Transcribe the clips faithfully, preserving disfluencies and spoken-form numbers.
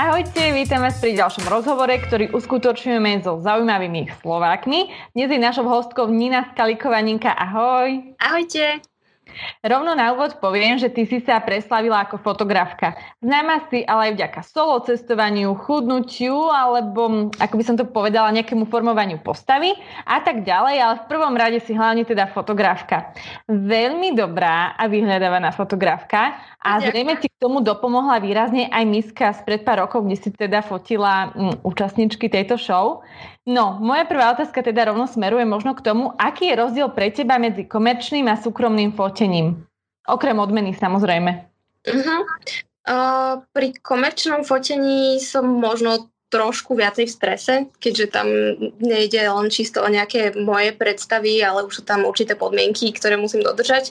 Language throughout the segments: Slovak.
Ahojte, vítam vás pri ďalšom rozhovore, ktorý uskutočňujeme so zaujímavými Slovákmi. Dnes je našou hostkou Nina Skalikova. Ninka, ahoj. Ahojte. Rovno na úvod poviem, že ty si sa preslavila ako fotografka. Známa si ale aj vďaka solo cestovaniu, chudnutiu alebo, ako by som to povedala, nejakému formovaniu postavy a tak ďalej, ale v prvom rade si hlavne teda fotografka. Veľmi dobrá a vyhľadávaná fotografka a zrejme ti k tomu dopomohla výrazne aj miska z pred pár rokov, kde si teda fotila mm, účastničky tejto show. No, moja prvá otázka teda rovno smeruje možno k tomu, aký je rozdiel pre teba medzi komerčným a súkromným fotením. Okrem odmeny, samozrejme. Uh-huh. Uh, pri komerčnom fotení som možno trošku viacej v strese, keďže tam nejde len čisto o nejaké moje predstavy, ale už sú tam určité podmienky, ktoré musím dodržať.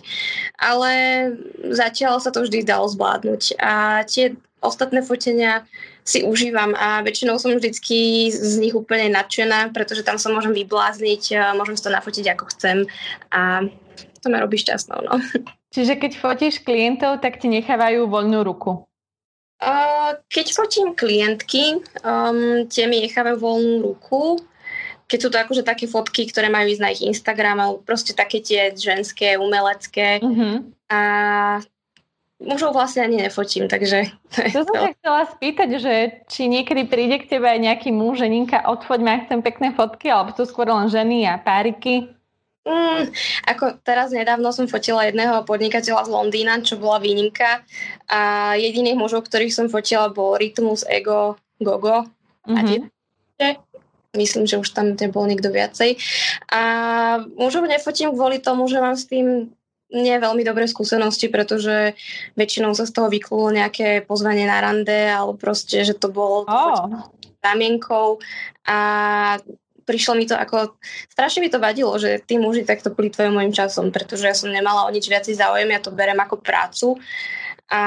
Ale zatiaľ sa to vždy dalo zvládnuť. A tie ostatné fotenia si užívam a väčšinou som vždycky z nich úplne nadšená, pretože tam sa môžem vyblázniť, môžem si to nafotiť ako chcem a to ma robí šťastnou. No. Čiže keď fotíš klientov, tak ti nechávajú voľnú ruku? Uh, keď fotím klientky, um, tie mi nechávajú voľnú ruku. Keď sú to akože také fotky, ktoré majú ísť na ich Instagram, alebo proste také tie ženské, umelecké. Uh-huh. A mužov vlastne ani nefotím, takže... To som sa chcela spýtať, že či niekedy príde k tebe aj nejaký muž, že Ninka, odfoť ma, chcem pekné fotky, alebo to skôr len ženy a páriky? Mm, ako teraz nedávno som fotila jedného podnikateľa z Londýna, čo bola výnimka a jediných mužov, ktorých som fotila, bol Rytmus, Ego, Gogo mm-hmm. a tie... Myslím, že už tam nebol nikto viacej. A mužov nefotím kvôli tomu, že mám s tým nie veľmi dobré skúsenosti, pretože väčšinou sa z toho vyklúlo nejaké pozvanie na rande, alebo proste, že to bolo oh. zámienkou a prišlo mi to ako, strašne mi to vadilo, že tí muži takto plýtvajú môjim časom, pretože ja som nemala o nič viacej záujem, ja to berem ako prácu a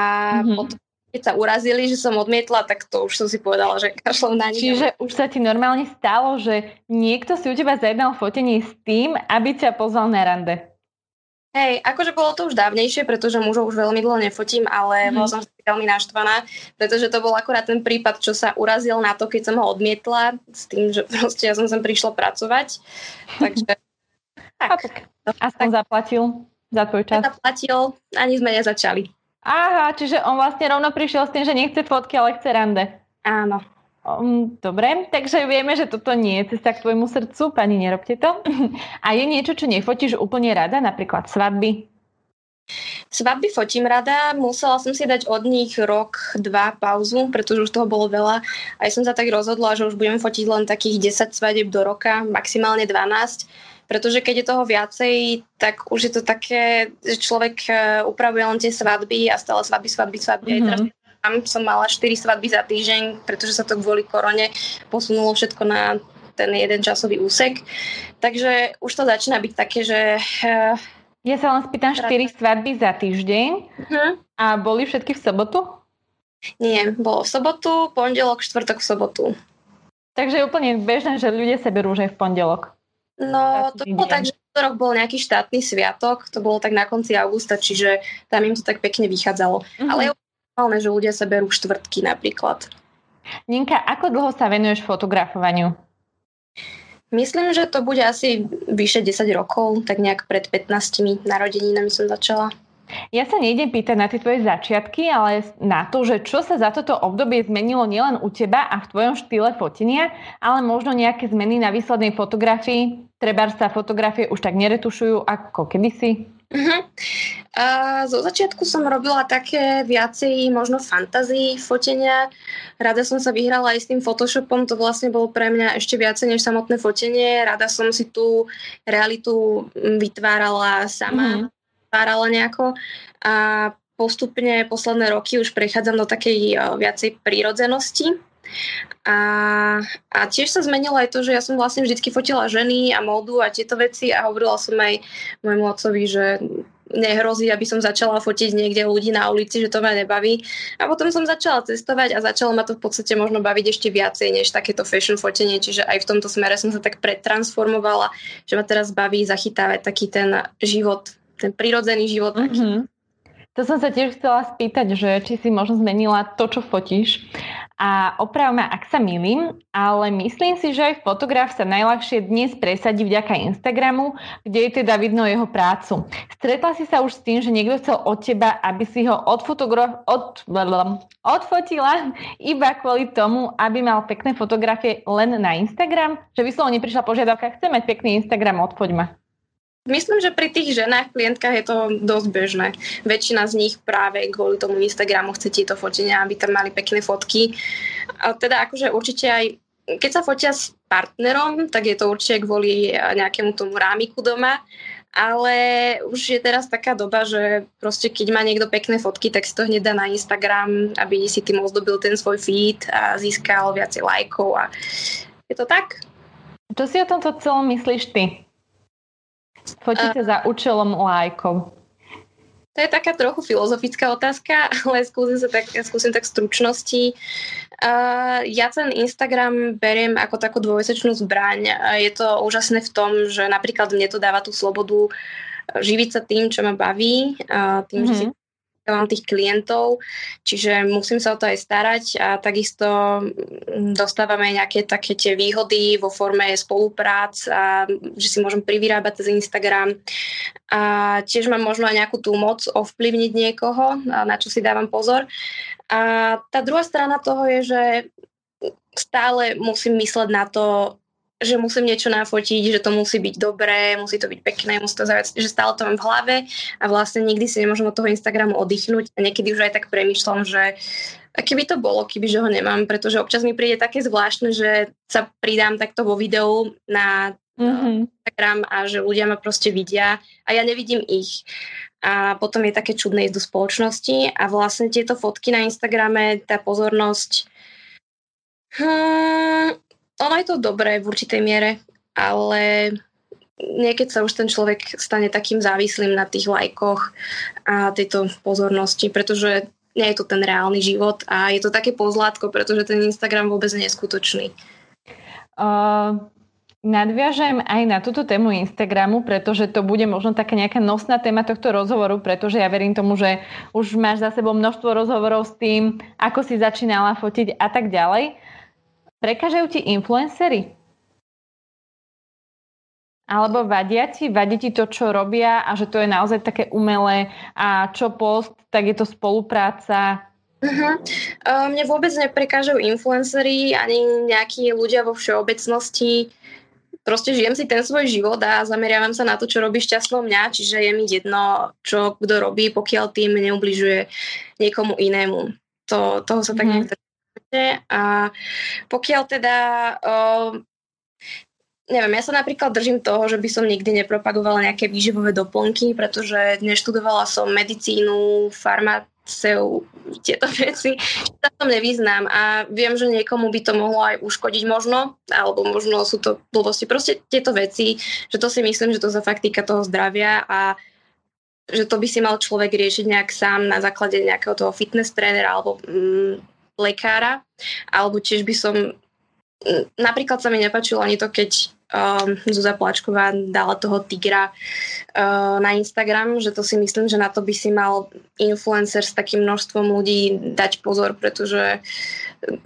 mm-hmm. potom keď sa urazili, že som odmietla, tak to už som si povedala, že kašľam na nič. Čiže už sa ti normálne stalo, že niekto si u teba zajednal fotenie s tým, aby ťa pozval na rande? Hej, akože bolo to už dávnejšie, pretože mužov už veľmi dlho nefotím, ale mm. bola som veľmi naštvaná, pretože to bol akurát ten prípad, čo sa urazil na to, keď som ho odmietla, s tým, že proste ja som sem prišla pracovať. Takže tak. A som zaplatil za tvoj čas? Zaplatil, ani sme nezačali. Aha, čiže on vlastne rovno prišiel s tým, že nechce fotky, ale chce rande. Áno. Dobre, takže vieme, že toto nie je cesta k tvojmu srdcu, pani, nerobte to. A je niečo, čo nefotíš úplne rada, napríklad svadby? Svadby fotím rada, musela som si dať od nich rok, dva pauzu, pretože už toho bolo veľa. Aj som sa tak rozhodla, že už budem fotiť len takých desať svadieb do roka, maximálne dvanásť. Pretože keď je toho viacej, tak už je to také, že človek upravuje len tie svadby a stále svadby, svadby, svadby. Mm-hmm. Aj teraz tam som mala štyri svadby za týždeň, pretože sa to kvôli korone posunulo všetko na ten jeden časový úsek. Takže už to začína byť také, že... Ja sa len spýtam, štyri svadby za týždeň uh-huh. a boli všetky v sobotu? Nie, bolo v sobotu, pondelok, štvrtok v sobotu. Takže je úplne bežné, že ľudia sa berú, že je v pondelok. No, to bolo tak, že tento rok bol nejaký štátny sviatok, to bolo tak na konci augusta, čiže tam im to tak pekne vychádzalo. Uh-huh. Ale ale že ľudia sa berú štvrtky napríklad. Ninka, ako dlho sa venuješ fotografovaniu? Myslím, že to bude asi vyše desať rokov, tak nejak pred pätnástimi narodeninami som začala. Ja sa nejdem pýtať na tie tvoje začiatky, ale na to, že čo sa za toto obdobie zmenilo nielen u teba a v tvojom štýle fotenia, ale možno nejaké zmeny na výslednej fotografii. Trebárs sa fotografie už tak neretušujú ako kedysi. Uh-huh. Uh, zo začiatku som robila také viacej možno fantasy fotenia. Rada som sa vyhrala aj s tým Photoshopom, to vlastne bolo pre mňa ešte viacej než samotné fotenie. Rada som si tú realitu vytvárala sama, uh-huh. vytvárala nejako a postupne posledné roky už prechádzam do takej uh, viacej prírodzenosti. A, a tiež sa zmenilo aj to, že ja som vlastne vždycky fotila ženy a módu a tieto veci a hovorila som aj môjmu otcovi, že nehrozí, aby som začala fotiť niekde ľudí na ulici, že to ma nebaví. A potom som začala cestovať a začalo ma to v podstate možno baviť ešte viacej než takéto fashion fotenie, čiže aj v tomto smere som sa tak pretransformovala, že ma teraz baví zachytávať taký ten život, ten prirodzený život. Mm-hmm. Taký. To som sa tiež chcela spýtať, že či si možno zmenila to, čo fotíš. A oprav ma, ak sa milím, ale myslím si, že aj fotograf sa najľahšie dnes presadí vďaka Instagramu, kde je teda vidno jeho prácu. Stretla si sa už s tým, že niekto chcel od teba, aby si ho odfotogra- od, odfotila iba kvôli tomu, aby mal pekné fotografie len na Instagram? Že vyslovene prišla požiadavka, chcem mať pekný Instagram, odfoť ma. Myslím, že pri tých ženách, klientkách je to dosť bežné. Väčšina z nich práve kvôli tomu Instagramu chce tieto fotenia, aby tam mali pekné fotky. A teda akože určite aj, keď sa fotia s partnerom, tak je to určite kvôli nejakému tomu rámiku doma. Ale už je teraz taká doba, že proste keď má niekto pekné fotky, tak si to hneď dá na Instagram, aby si tým ozdobil ten svoj feed a získal viacej lajkov. A je to tak? Čo si o tomto celom myslíš ty? Fotíte uh, za účelom lajkov. To je taká trochu filozofická otázka, ale skúsim, sa tak, skúsim tak stručnosti. Uh, ja ten Instagram beriem ako takú dvojsečnú zbraň. Uh, je to úžasné v tom, že napríklad mne to dáva tú slobodu živiť sa tým, čo ma baví, uh, tým, mm-hmm. že si mám tých klientov, čiže musím sa o to aj starať a takisto dostávame nejaké také tie výhody vo forme spoluprác a že si môžem privyrábať cez Instagram a tiež mám možno aj nejakú tú moc ovplyvniť niekoho, na čo si dávam pozor. A tá druhá strana toho je, že stále musím mysleť na to, že musím niečo nafotiť, že to musí byť dobré, musí to byť pekné, musí to zaujať, že stále to mám v hlave a vlastne nikdy si nemôžem od toho Instagramu oddychnúť. A niekedy už aj tak premýšľam, že keby to bolo, keby že ho nemám, pretože občas mi príde také zvláštne, že sa pridám takto vo videu na mm-hmm. Instagram a že ľudia ma proste vidia a ja nevidím ich. A potom je také čudné ísť do spoločnosti a vlastne tieto fotky na Instagrame, tá pozornosť... Hmm... Ono je to dobré v určitej miere, ale niekedy sa už ten človek stane takým závislým na tých lajkoch a tejto pozornosti, pretože nie je to ten reálny život a je to také pozlátko, pretože ten Instagram vôbec nie je skutočný. Uh... Nadviažem aj na túto tému Instagramu, pretože to bude možno taká nejaká nosná téma tohto rozhovoru, pretože ja verím tomu, že už máš za sebou množstvo rozhovorov s tým, ako si začínala fotiť a tak ďalej. Prekážajú ti influencery? Alebo vadia ti? Vadí ti to, čo robia a že to je naozaj také umelé a čo post, tak je to spolupráca? Uh-huh. Uh, mne vôbec neprekážajú influencery ani nejakí ľudia vo všeobecnosti. Proste žijem si ten svoj život a zameriavam sa na to, čo robí šťastnou mňa, čiže je mi jedno, čo kto robí, pokiaľ tým neubližuje niekomu inému. To, toho sa uh-huh. tak nechce. A pokiaľ teda uh, neviem, ja sa napríklad držím toho, že by som nikdy nepropagovala nejaké výživové doplnky, pretože neštudovala som medicínu, farmáciu, tieto veci, sa v tom nevyznám a viem, že niekomu by to mohlo aj uškodiť možno, alebo možno sú to blbosti, proste tieto veci, že to si myslím, že to sa fakt týka toho zdravia a že to by si mal človek riešiť nejak sám na základe nejakého toho fitness trénera alebo mm, lekára, alebo tiež by som napríklad sa mi nepáčilo ani to, keď um, Zuzana Plackova dala toho tigra uh, na Instagram, že to si myslím, že na to by si mal influencer s takým množstvom ľudí dať pozor, pretože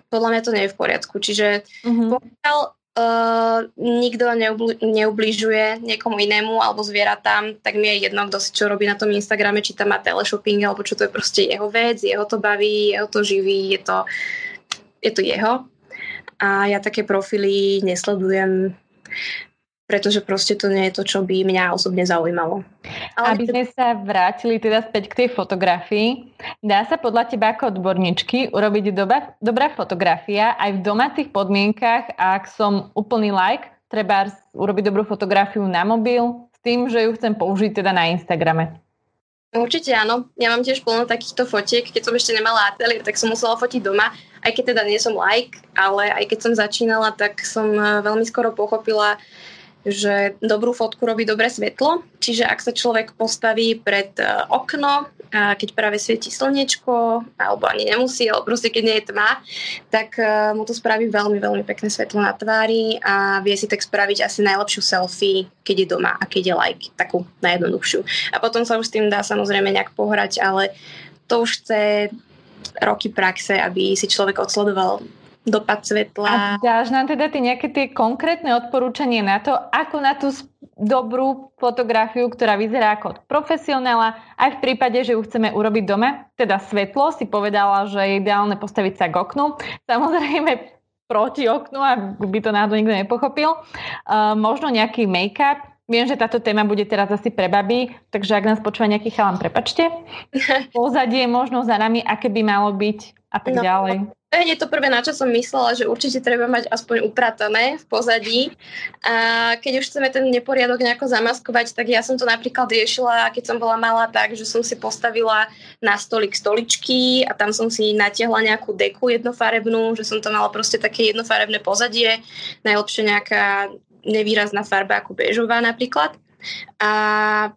podľa mňa to nie je v poriadku, čiže mm-hmm. pokiaľ uh, nikto neubli- neubližuje niekomu inému alebo zvieratám, tak mi je jedno, kto si čo robí na tom Instagrame, či tam má teleshopping alebo čo, to je proste jeho vec, jeho to baví, jeho to živí, je to, je to jeho. A ja také profily nesledujem, pretože proste to nie je to, čo by mňa osobne zaujímalo. Ale... Aby sme sa vrátili teda späť k tej fotografii, dá sa podľa teba ako odborníčky urobiť doba, dobrá fotografia aj v domácich podmienkach, a ak som úplný like, treba urobiť dobrú fotografiu na mobil s tým, že ju chcem použiť teda na Instagrame? Určite áno. Ja mám tiež plno takýchto fotiek. Keď som ešte nemala ateliér, tak som musela fotiť doma. Aj keď teda nie som like, ale aj keď som začínala, tak som veľmi skoro pochopila, že dobrú fotku robí dobré svetlo, čiže ak sa človek postaví pred okno, keď práve svieti slniečko, alebo ani nemusí, alebo proste keď nie je tma, tak mu to spraví veľmi, veľmi pekné svetlo na tvári a vie si tak spraviť asi najlepšiu selfie, keď je doma a keď je like, takú najjednoduchšiu. A potom sa už s tým dá samozrejme nejak pohrať, ale to už chce roky praxe, aby si človek odsledoval dopad svetla. A dáš nám teda ty nejaké tie konkrétne odporúčanie na to, ako na tú dobrú fotografiu, ktorá vyzerá ako od profesionála, aj v prípade, že ju chceme urobiť doma, teda svetlo, si povedala, že je ideálne postaviť sa k oknu. Samozrejme proti oknu, aby by to náhodou nikto nepochopil. Uh, možno nejaký make-up. Viem, že táto téma bude teraz asi pre baby, takže ak nás počúva nejaký chalan, prepačte. Pozadie možno za nami, aké by malo byť a tak no. ďalej. Hneď to prvé, na čo som myslela, že určite treba mať aspoň upratané v pozadí. A keď už chceme ten neporiadok nejako zamaskovať, tak ja som to napríklad riešila, keď som bola malá, tak, že som si postavila na stolík stoličky a tam som si natiahla nejakú deku jednofarebnú, že som tam mala proste také jednofarebné pozadie, najlepšie nejaká nevýrazná farba ako béžová napríklad. A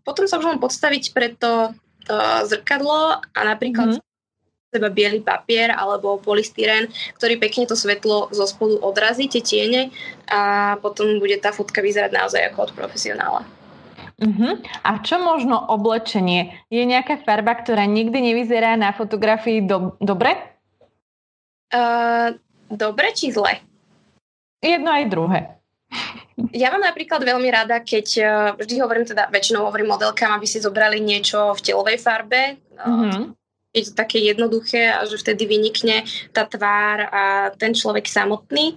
potom sa už môžem podstaviť pre to, to zrkadlo a napríklad mm-hmm. seba biely papier alebo polystyrén, ktorý pekne to svetlo zo spodu odrazí, tie tiene, a potom bude tá fotka vyzerať naozaj ako od profesionála. Uh-huh. A čo možno oblečenie? Je nejaká farba, ktorá nikdy nevyzerá na fotografii do- dobre? Uh, dobre či zle? Jedno aj druhé. Ja mám napríklad veľmi rada, keď vždy hovorím, teda väčšinou hovorím modelkám, aby si zobrali niečo v telovej farbe, uh-huh. je to také jednoduché a že vtedy vynikne tá tvár a ten človek samotný.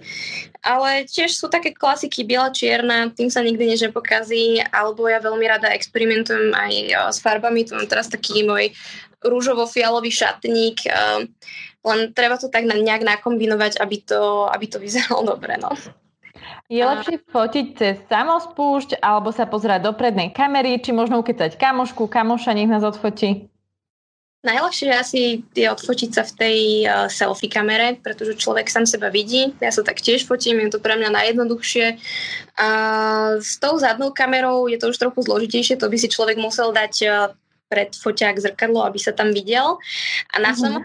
Ale tiež sú také klasiky biela, čierna, tým sa nikdy nič nepokazí, alebo ja veľmi rada experimentujem aj s farbami, to mám teraz taký môj rúžovo-fialový šatník, len treba to tak nejak nakombinovať, aby to, aby to vyzeralo dobre, no. Je lepšie fotiť cez samospúšť alebo sa pozerať do prednej kamery, či možno ukecať kamošku, kamoša, nech nás odfotí? Najľahšie asi je odfotiť sa v tej uh, selfie kamere, pretože človek sám seba vidí. Ja sa tak tiež fotím, je to pre mňa najjednoduchšie. Uh, s tou zadnou kamerou je to už trochu zložitejšie, to by si človek musel dať uh, pred foťák zrkadlo, aby sa tam videl. A na mm-hmm. samom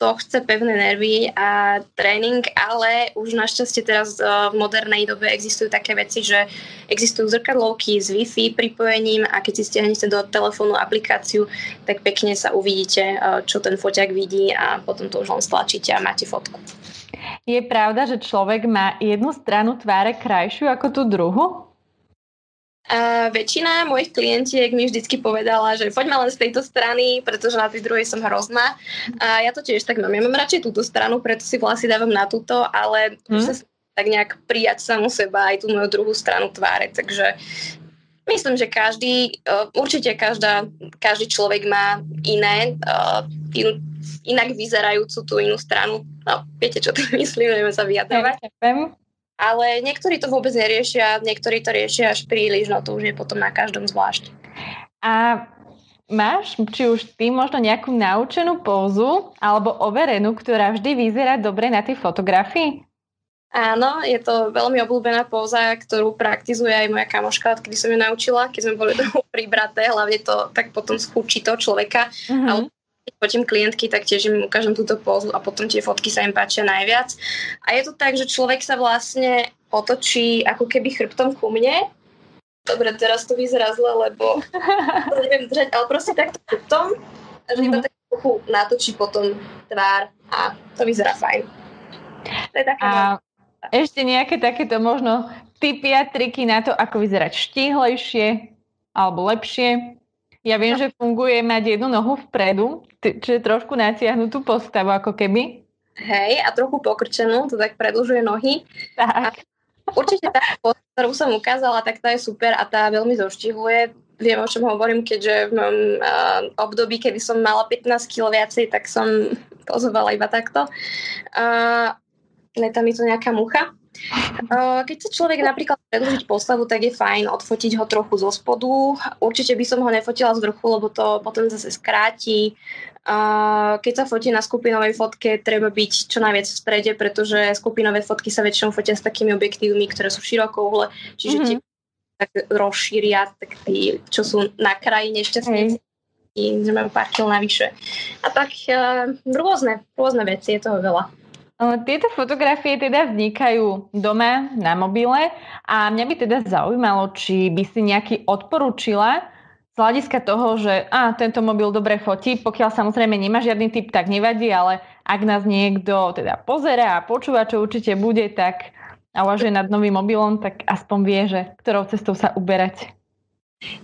to chce pevné nervy a tréning, ale už našťastie teraz uh, v modernej dobe existujú také veci, že existujú zrkadlovky s Wi-Fi pripojením a keď si stiahnete do telefónu aplikáciu, tak pekne sa uvidíte, čo ten foťák vidí a potom to už len stlačíte a máte fotku. Je pravda, že človek má jednu stranu tváre krajšiu ako tú druhu? Uh, väčšina mojich klientiek mi vždycky povedala, že poďme len z tejto strany, pretože na tej druhej som hrozná. A ja to tiež tak mám. Ja mám radšej túto stranu, preto si vlasy dávam na túto, ale hmm. už sa tak nejak prijať samu seba aj tú moju druhú stranu tváre. Takže myslím, že každý, uh, určite každá, každý človek má iné, uh, in, inak vyzerajúcu tú inú stranu. No, viete, čo tým myslím, neviem sa vyjadrovať. Ďakujem. Ale niektorí to vôbec neriešia, niektorí to riešia až príliš, no to už je potom na každom zvlášť. A máš, či už ty, možno nejakú naučenú pózu alebo overenú, ktorá vždy vyzerá dobre na tej fotografii? Áno, je to veľmi obľúbená póza, ktorú praktizuje aj moja kamoška, odkedy som ju naučila, keď sme boli trochu pribraté, hlavne to tak potom schúči to človeka, mm-hmm. ale fotím klientky, tak tiež im ukážem túto pózu a potom tie fotky sa im páčia najviac. A je to tak, že človek sa vlastne otočí ako keby chrbtom ku mne. Dobre, teraz to vyzerá zle, lebo to neviem držať, ale proste takto chrbtom, že iba tak trochu natočí potom tvár a to vyzerá fajn. To je taká... A ešte nejaké takéto možno tipy a triky na to, ako vyzerať štíhlejšie alebo lepšie? Ja viem, že funguje mať jednu nohu vpredu, čiže trošku natiahnutú postavu, ako keby. Hej, a trochu pokrčenú, to tak predĺžuje nohy. Tak. A určite tá postavu, ktorú som ukázala, tak tá je super a tá veľmi zoštihuje. Viem, o čom hovorím, keďže v mojom uh, období, kedy som mala pätnásť kilogramov viacej, tak som pozovala iba takto. Uh, Letá mi to nejaká mucha. Keď sa človek napríklad predĺžiť postavu, tak je fajn odfotiť ho trochu zo spodu. Určite by som ho nefotila z vrchu, lebo to potom zase skráti. Keď sa fotí na skupinovej fotke, treba byť čo najviac v strede, pretože skupinové fotky sa väčšinou fotia s takými objektívmi, ktoré sú širokouhle, čiže mm-hmm. tie tak rozšíria, tak tí, čo sú na krajine šťastní, mm. že majú pár kil navyše. A tak uh, rôzne, rôzne veci, je toho veľa. Tieto fotografie teda vznikajú doma na mobile a mňa by teda zaujímalo, či by si nejaký odporúčila z hľadiska toho, že á, tento mobil dobre fotí, pokiaľ samozrejme nemá žiadny tip, tak nevadí, ale ak nás niekto teda pozerá a počúva, čo určite bude, tak a uvažuje nad novým mobilom, tak aspoň vie, že ktorou cestou sa uberať.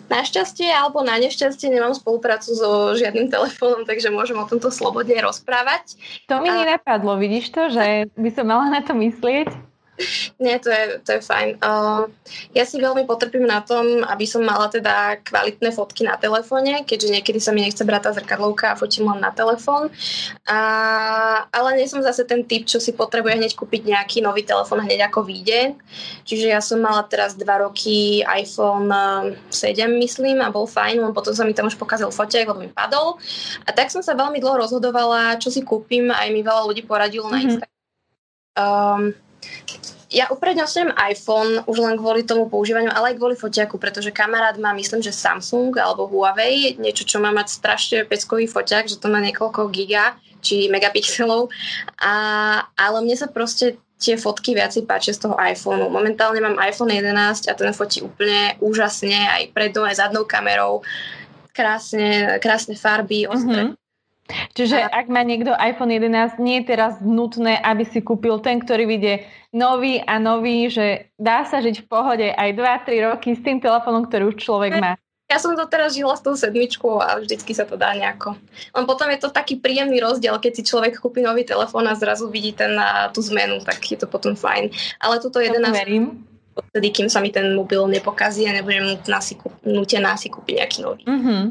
Našťastie alebo na nešťastie nemám spoluprácu so žiadnym telefónom, takže môžem o tomto slobodne rozprávať. To mi a... nenapadlo, vidíš to, že by som mala na to myslieť? Nie, to je, to je fajn. Uh, ja si veľmi potrpím na tom, aby som mala teda kvalitné fotky na telefóne, keďže niekedy sa mi nechce brať tá zrkadlovka a fotím len na telefón. Uh, ale nie som zase ten typ, čo si potrebuje hneď kúpiť nejaký nový telefón hneď ako vyjde. Čiže ja som mala teraz dva roky iPhone sedem, myslím, a bol fajn, len potom sa mi tam už pokazil fotek, lebo mi padol. A tak som sa veľmi dlho rozhodovala, čo si kúpim, aj mi veľa ľudí poradilo na Instagram. Mm-hmm. Um, Ja uprednostňujem iPhone už len kvôli tomu používaniu, ale aj kvôli fotiaku, pretože kamarát má, myslím, že Samsung alebo Huawei, niečo, čo má mať strašne peckový foťák, že to má niekoľko giga či megapixelov, a, ale mne sa proste tie fotky viacej páčia z toho iPhoneu. Momentálne mám iPhone jedenásť a ten fotí úplne úžasne, aj prednou, aj zadnou kamerou, krásne, krásne farby, ostré. Mm-hmm. Čiže a... ak má niekto iPhone jedenásť, nie je teraz nutné, aby si kúpil ten, ktorý vyjde nový a nový, že dá sa žiť v pohode aj dva tri roky s tým telefónom, ktorý už človek má. Ja som to teraz žila s tou sedmičkou a vždycky sa to dá nejako. Len potom je to taký príjemný rozdiel, keď si človek kúpi nový telefón a zrazu vidí ten, tú zmenu, tak je to potom fajn. Ale tuto jedenásť... Verím. Vtedy, kým sa mi ten mobil nepokazí a nebudem nutená si kúpiť nejaký nový. Mm-hmm.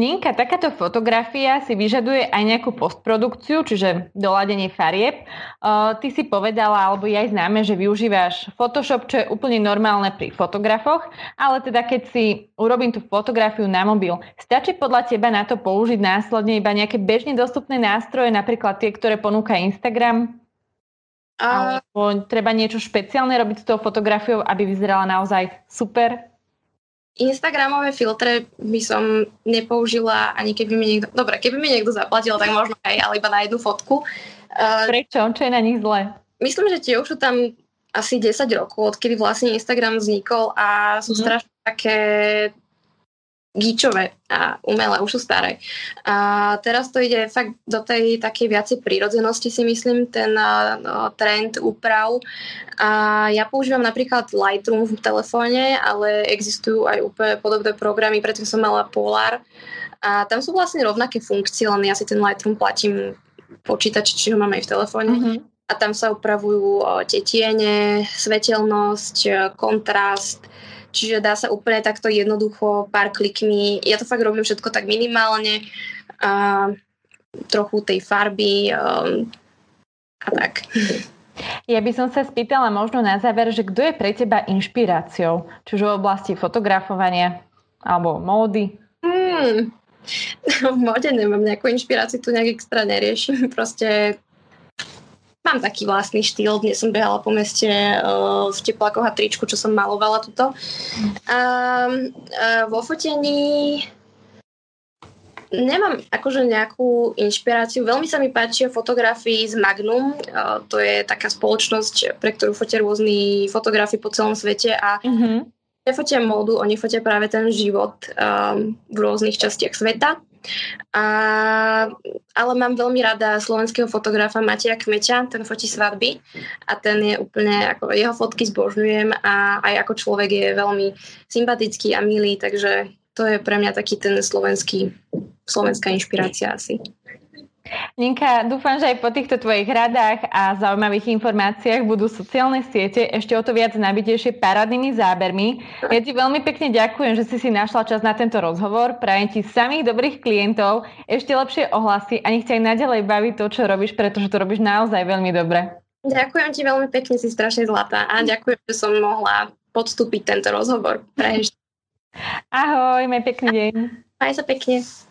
Ninka, takáto fotografia si vyžaduje aj nejakú postprodukciu, čiže doladenie farieb. Uh, ty si povedala, alebo je aj známe, že využívaš Photoshop, čo je úplne normálne pri fotografoch, ale teda keď si urobím tú fotografiu na mobil, stačí podľa teba na to použiť následne iba nejaké bežne dostupné nástroje, napríklad tie, ktoré ponúka Instagram? A... alebo treba niečo špeciálne robiť s tou fotografiou, aby vyzerala naozaj super? Instagramové filtre by som nepoužila, ani keby mi niekto... Dobre, keby mi niekto zaplatil, tak možno aj, ale iba na jednu fotku. Prečo? Čo je na nich zlé? Myslím, že tie už sú tam asi desať rokov, odkedy vlastne Instagram vznikol, a sú mm. strašne také... gíčové a umelé, už sú staré. A teraz to ide fakt do tej takej viacej prírodzenosti, si myslím, ten no, trend úprav. A ja používam napríklad Lightroom v telefóne, ale existujú aj úplne podobné programy, pretože som mala Polar. A tam sú vlastne rovnaké funkcie, len ja si ten Lightroom platím počítači, či ho mám aj v telefóne. Mm-hmm. A tam sa upravujú tie tiene, svetelnosť, kontrast. Čiže dá sa úplne takto jednoducho pár klikmi. Ja to fakt robím všetko tak minimálne. A trochu tej farby a, a tak. Ja by som sa spýtala možno na záver, že kto je pre teba inšpiráciou? Čiže v oblasti fotografovania alebo módy? Mm, v móde nemám nejakú inšpiráciu, tu nejak extra neriešim. Proste mám taký vlastný štýl, dnes som behala po meste uh, v teplákoch a tričku, čo som malovala tuto. Um, uh, vo fotení nemám akože nejakú inšpiráciu. Veľmi sa mi páčia fotografii z Magnum. Uh, to je taká spoločnosť, pre ktorú fotia rôzni fotografi po celom svete a mm-hmm. nefotia módu, oni fotia práve ten život um, v rôznych častiach sveta. A, ale mám veľmi rada slovenského fotografa Mateja Kmeťa, ten fotí svadby a ten je úplne, ako, jeho fotky zbožňujem a aj ako človek je veľmi sympatický a milý, takže to je pre mňa taký ten slovenský, slovenská inšpirácia asi. Ninka, dúfam, že aj po týchto tvojich radách a zaujímavých informáciách budú sociálne siete ešte o to viac nabitejšie parádnymi zábermi. Ja ti veľmi pekne ďakujem, že si si našla čas na tento rozhovor. Prajem ti samých dobrých klientov, ešte lepšie ohlasy a nech ťa aj naďalej baví to, čo robíš, pretože to robíš naozaj veľmi dobre. Ďakujem ti veľmi pekne, si strašne zlatá a ďakujem, že som mohla podstúpiť tento rozhovor. Prajem. Ahoj, maj pekný deň. Maj sa pekne.